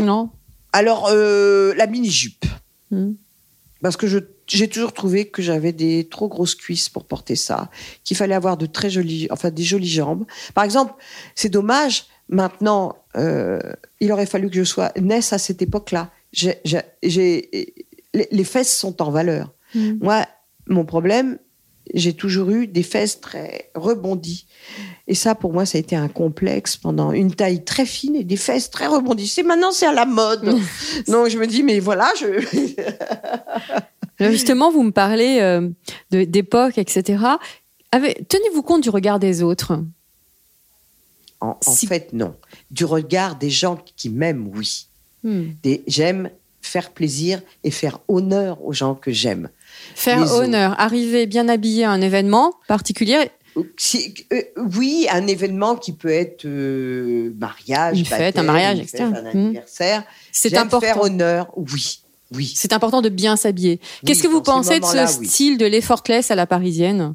Non. Alors, la mini-jupe. Parce que j'ai toujours trouvé que j'avais des trop grosses cuisses pour porter ça, qu'il fallait avoir des jolies jambes. Par exemple, c'est dommage, maintenant, il aurait fallu que je naisse à cette époque-là. Les fesses sont en valeur. Moi, mon problème, j'ai toujours eu des fesses très rebondies. Et ça, pour moi, ça a été un complexe pendant une taille très fine et des fesses très rebondies. Maintenant, c'est à la mode. Donc, je me dis, mais voilà, Justement, vous me parlez d'époque, etc. Tenez-vous compte du regard des autres ? En fait, non. Du regard des gens qui m'aiment, oui. J'aime faire plaisir et faire honneur aux gens que j'aime. Arriver bien habillé à un événement particulier. Oui, un événement qui peut être mariage, une fête, un mariage, etc. Un anniversaire. C'est important. Faire honneur, oui. Oui. C'est important de bien s'habiller. Oui, qu'est-ce que vous pensez de ce style de l'effortless à la parisienne ?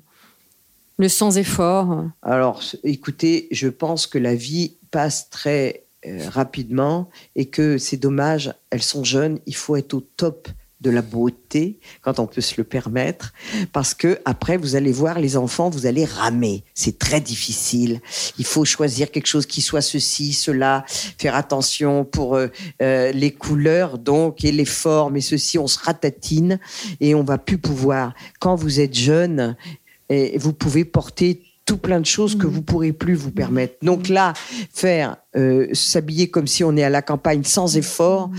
Le sans-effort ? Alors, écoutez, je pense que la vie passe très rapidement et que c'est dommage, elles sont jeunes, il faut être au top de la beauté quand on peut se le permettre, parce que après vous allez voir les enfants, vous allez ramer, c'est très difficile, il faut choisir quelque chose qui soit ceci, cela, faire attention pour les couleurs donc et les formes et ceci, on se ratatine et on va plus pouvoir. Quand vous êtes jeune, vous pouvez porter tout plein de choses que vous pourrez plus vous permettre, donc là faire s'habiller comme si on est à la campagne sans effort,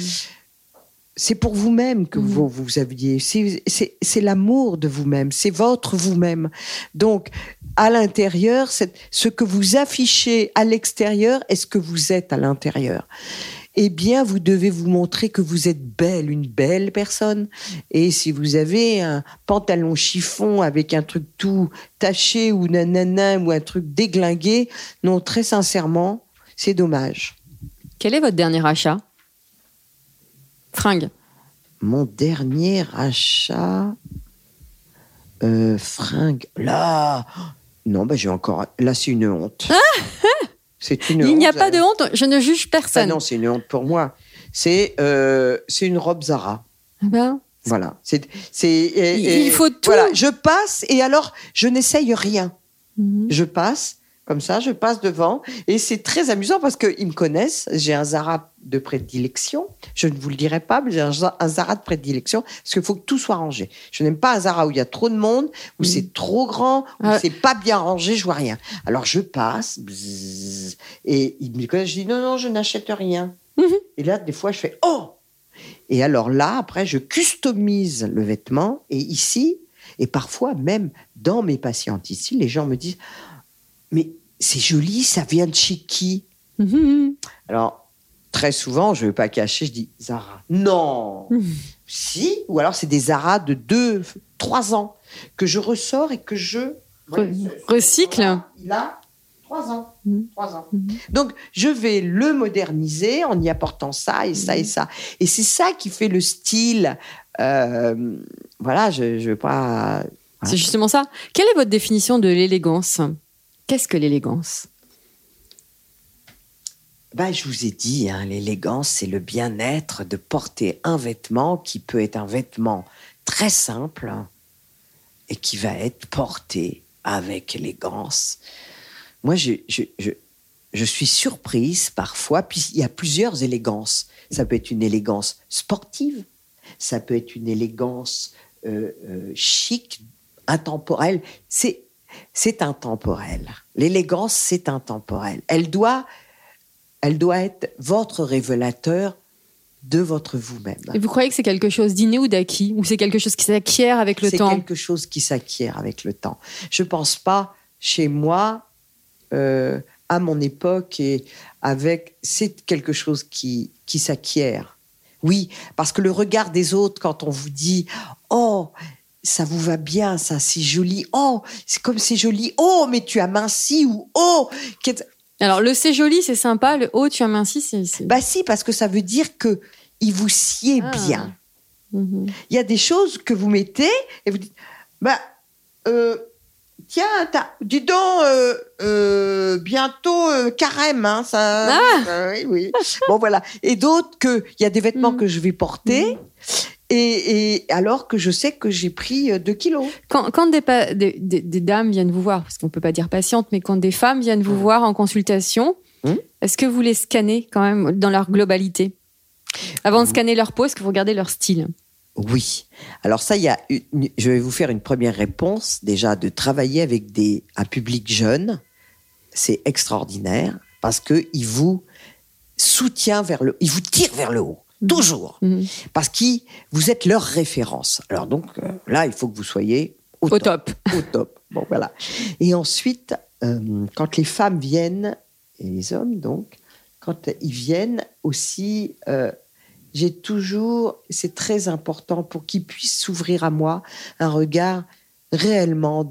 c'est pour vous-même que vous habillez. C'est l'amour de vous-même. C'est votre vous-même. Donc, à l'intérieur, ce que vous affichez à l'extérieur est ce que vous êtes à l'intérieur. Eh bien, vous devez vous montrer que vous êtes belle, une belle personne. Et si vous avez un pantalon chiffon avec un truc tout taché ou nanana ou un truc déglingué, non, très sincèrement, c'est dommage. Quel est votre dernier achat ? Fringue. Mon dernier achat... fringue. Là non, j'ai encore... Là, c'est une honte. C'est une honte. Il n'y a pas de honte, je ne juge personne. Ah non, c'est une honte pour moi. C'est une robe Zara. Ben... Voilà. Il faut tout. Voilà, je passe et alors, je n'essaye rien. Mm-hmm. Je passe... Comme ça, je passe devant et c'est très amusant parce qu'ils me connaissent. J'ai un Zara de prédilection. Je ne vous le dirai pas, mais j'ai un Zara de prédilection parce qu'il faut que tout soit rangé. Je n'aime pas un Zara où il y a trop de monde, où c'est trop grand, où c'est pas bien rangé, je vois rien. Alors je passe bzzz, et ils me connaissent. Je dis non, je n'achète rien. Mmh. Et là, des fois, je fais oh. Et alors là, après, je customise le vêtement et ici et parfois même dans mes patientes ici, les gens me disent mais c'est joli, ça vient de chez qui ? Mmh. Alors, très souvent, je ne veux pas cacher, je dis Zara. Non ! Si, ou alors c'est des Zara de 2-3 ans que je ressors et que je... recycle. Il a 3 ans. Mmh. 3 ans. Mmh. Donc, je vais le moderniser en y apportant ça et ça et ça. Et c'est ça qui fait le style. Voilà, je ne veux pas... Voilà. C'est justement ça. Quelle est votre définition de l'élégance ? Qu'est-ce que l'élégance ? Je vous ai dit, l'élégance, c'est le bien-être de porter un vêtement qui peut être un vêtement très simple et qui va être porté avec élégance. Moi, je suis surprise parfois, puis il y a plusieurs élégances. Ça peut être une élégance sportive, ça peut être une élégance chic, intemporelle. C'est intemporel. L'élégance, c'est intemporel. Elle doit être votre révélateur de votre vous-même. Et vous croyez que c'est quelque chose d'inné ou d'acquis ? Ou c'est quelque chose qui s'acquiert avec le temps ? C'est quelque chose qui s'acquiert avec le temps. Je ne pense pas, chez moi, à mon époque, et avec, c'est quelque chose qui s'acquiert. Oui, parce que le regard des autres, quand on vous dit « Oh !» ça vous va bien, ça, c'est joli. Oh, c'est comme c'est joli. Oh, mais tu amincis ou oh. Alors, le c'est joli, c'est sympa. Le oh, tu amincis, c'est... Si, parce que ça veut dire que il vous sied bien. Mmh. Il y a des choses que vous mettez et vous dites, tiens, dis donc, bientôt carême, ça. Oui. Bon, voilà. Et d'autres que, il y a des vêtements que je vais porter. Et alors que je sais que j'ai pris 2 kilos. Quand des dames viennent vous voir, parce qu'on ne peut pas dire patientes, mais quand des femmes viennent vous voir en consultation, est-ce que vous les scannez quand même dans leur globalité ? Avant de scanner leur peau, est-ce que vous regardez leur style ? Oui. Alors ça, je vais vous faire une première réponse. Déjà, de travailler avec un public jeune, c'est extraordinaire, parce qu'il vous soutient vers le haut, il vous tire vers le haut. Toujours. Parce que vous êtes leur référence. Alors donc, là, il faut que vous soyez au top. Bon, voilà. Et ensuite, quand les femmes viennent, et les hommes donc, quand ils viennent aussi, c'est très important pour qu'ils puissent s'ouvrir à moi un regard réellement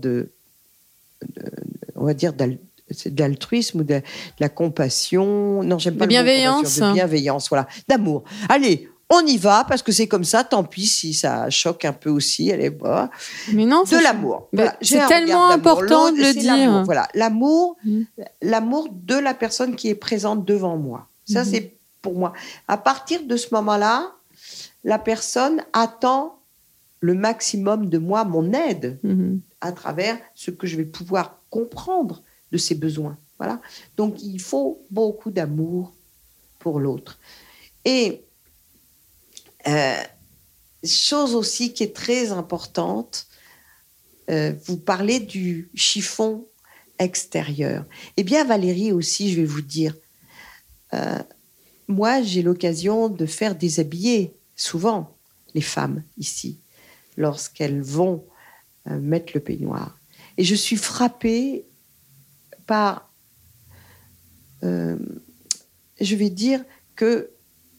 on va dire d'altruisme ou de la compassion. Non, j'aime pas le bienveillance. Mot compassion, de bienveillance, voilà. D'amour. Allez, on y va parce que c'est comme ça, tant pis si ça choque un peu aussi, allez voir. Mais non, de l'amour. Voilà, c'est tellement important de le dire. L'amour, voilà, l'amour de la personne qui est présente devant moi. Ça, c'est pour moi. À partir de ce moment-là, la personne attend le maximum de moi, mon aide, à travers ce que je vais pouvoir comprendre de ses besoins. Voilà. Donc, il faut beaucoup d'amour pour l'autre. Et chose aussi qui est très importante, vous parlez du chiffon extérieur. Eh bien, Valérie aussi, je vais vous dire, moi, j'ai l'occasion de faire déshabiller souvent les femmes ici, lorsqu'elles vont mettre le peignoir. Et je suis frappée par, je vais dire que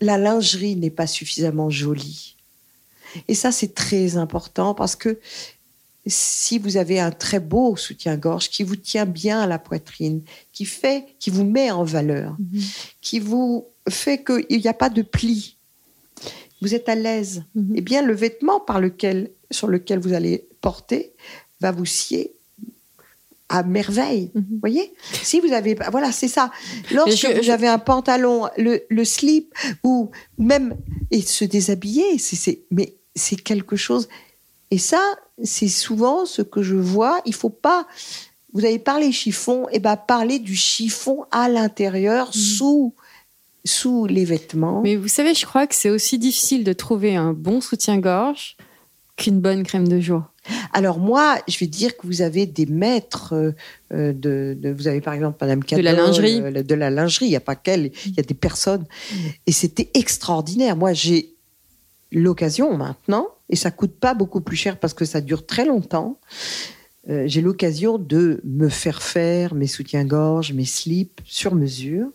la lingerie n'est pas suffisamment jolie. Et ça, c'est très important parce que si vous avez un très beau soutien-gorge qui vous tient bien à la poitrine, qui vous met en valeur, qui vous fait qu'il n'y a pas de plis, vous êtes à l'aise. Eh bien, le vêtement sur lequel vous allez porter va vous scier à merveille. Vous voyez ? Si vous avez... Voilà, c'est ça. Lorsque vous avez un pantalon, le slip, ou même... Et se déshabiller, mais c'est quelque chose... Et ça, c'est souvent ce que je vois. Il ne faut pas... Vous avez parlé chiffon, et bien parler du chiffon à l'intérieur, sous les vêtements. Mais vous savez, je crois que c'est aussi difficile de trouver un bon soutien-gorge qu'une bonne crème de jour. Alors moi, je vais dire que vous avez des maîtres vous avez par exemple Madame Cadol, de la lingerie, il n'y a pas qu'elle, il y a des personnes. Et c'était extraordinaire. Moi, j'ai l'occasion maintenant, et ça ne coûte pas beaucoup plus cher parce que ça dure très longtemps, j'ai l'occasion de me faire mes soutiens-gorge, mes slips sur mesure.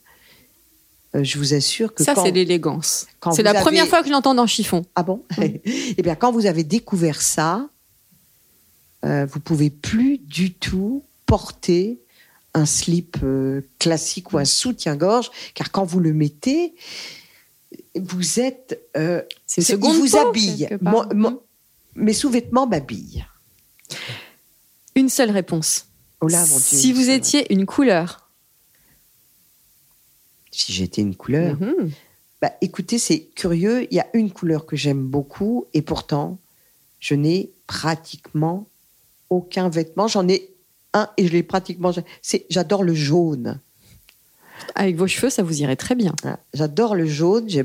Je vous assure que... Ça, c'est l'élégance. C'est la première fois que je l'entends dans chiffon. Ah bon ? Eh bien, quand vous avez découvert ça, vous ne pouvez plus du tout porter un slip classique ou un soutien-gorge, car quand vous le mettez, vous êtes... il vous habille. Mes sous-vêtements m'habillent. Une seule réponse. Oh là, mon Dieu, si vous étiez une couleur... Si j'étais une couleur, écoutez, c'est curieux. Il y a une couleur que j'aime beaucoup et pourtant, je n'ai pratiquement aucun vêtement. J'en ai un et je l'ai pratiquement... j'adore le jaune. Avec vos cheveux, ça vous irait très bien. Voilà. J'adore le jaune. J'ai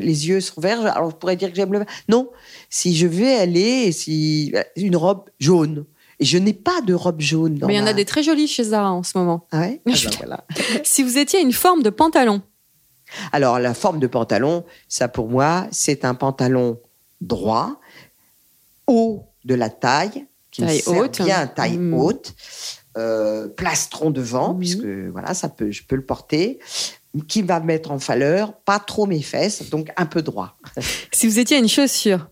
les yeux sont verts. Alors, je pourrais dire que j'aime le vert. Non, si je vais aller... Une robe jaune. Et je n'ai pas de robe jaune. Mais il y en a des très jolies chez Zara en ce moment. Ah ouais ? Voilà. Si vous étiez une forme de pantalon. Alors, la forme de pantalon, ça pour moi, c'est un pantalon droit, haut de la taille, taille haute, plastron devant, puisque voilà, je peux le porter, qui va mettre en valeur, pas trop mes fesses, donc un peu droit. Si vous étiez une chaussure.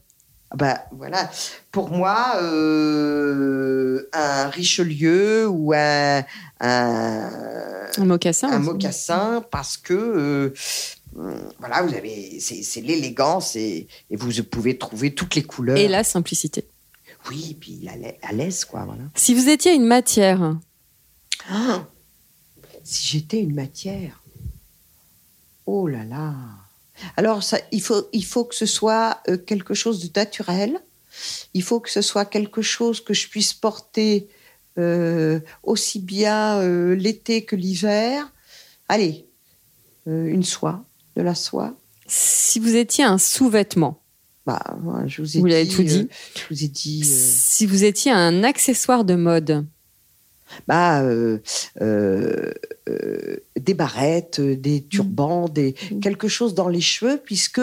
Voilà, pour moi, un Richelieu ou un mocassin. Un mocassin, parce que voilà, vous avez, c'est l'élégance et vous pouvez trouver toutes les couleurs. Et la simplicité. Oui, et puis à l'aise, quoi. Voilà. Si vous étiez une matière. Si j'étais une matière. Oh là là. Alors, ça, il faut que ce soit quelque chose de naturel. Il faut que ce soit quelque chose que je puisse porter aussi bien l'été que l'hiver. Allez, une soie, de la soie. Si vous étiez un sous-vêtement. Vous l'avez tout dit. Je vous ai dit... Si vous étiez un accessoire de mode. Des barrettes, des turbans, quelque chose dans les cheveux, puisque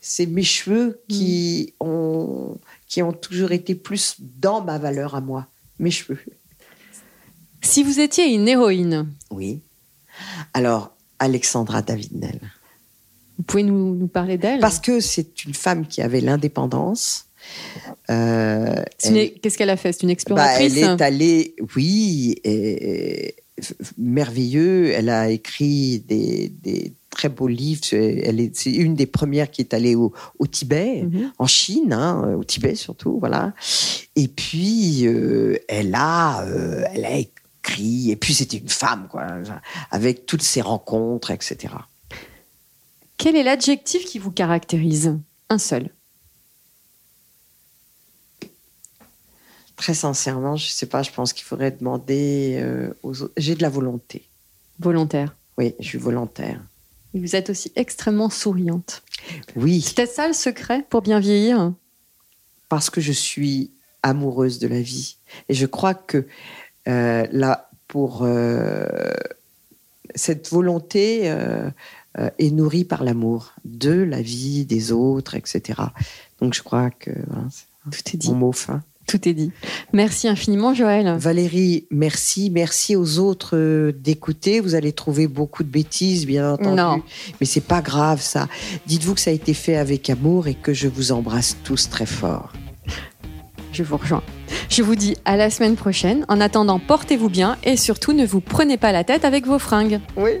c'est mes cheveux qui ont toujours été plus dans ma valeur à moi, mes cheveux. Si vous étiez une héroïne. Oui. Alors, Alexandra David-Néel. Vous pouvez nous parler d'elle ? Parce que c'est une femme qui avait l'indépendance. Qu'est-ce qu'elle a fait ? C'est une exploratrice ? Elle est allée, merveilleux. Elle a écrit des très beau livre. C'est une des premières qui est allée au Tibet, en Chine, au Tibet surtout, voilà. Et puis elle a écrit. Et puis c'était une femme, quoi, avec toutes ses rencontres, etc. Quel est l'adjectif qui vous caractérise? Un seul. Très sincèrement, je ne sais pas, je pense qu'il faudrait demander aux autres. J'ai de la volonté. Volontaire. Oui, je suis volontaire. Et vous êtes aussi extrêmement souriante. Oui. C'était ça le secret pour bien vieillir? Parce que je suis amoureuse de la vie. Et je crois que cette volonté est nourrie par l'amour de la vie, des autres, etc. Donc je crois que tout est dit. Mon mot fin. Tout est dit. Merci infiniment, Joëlle. Valérie, merci. Merci aux autres d'écouter. Vous allez trouver beaucoup de bêtises, bien entendu. Non. Mais c'est pas grave, ça. Dites-vous que ça a été fait avec amour et que je vous embrasse tous très fort. Je vous rejoins. Je vous dis à la semaine prochaine. En attendant, portez-vous bien et surtout, ne vous prenez pas la tête avec vos fringues. Oui.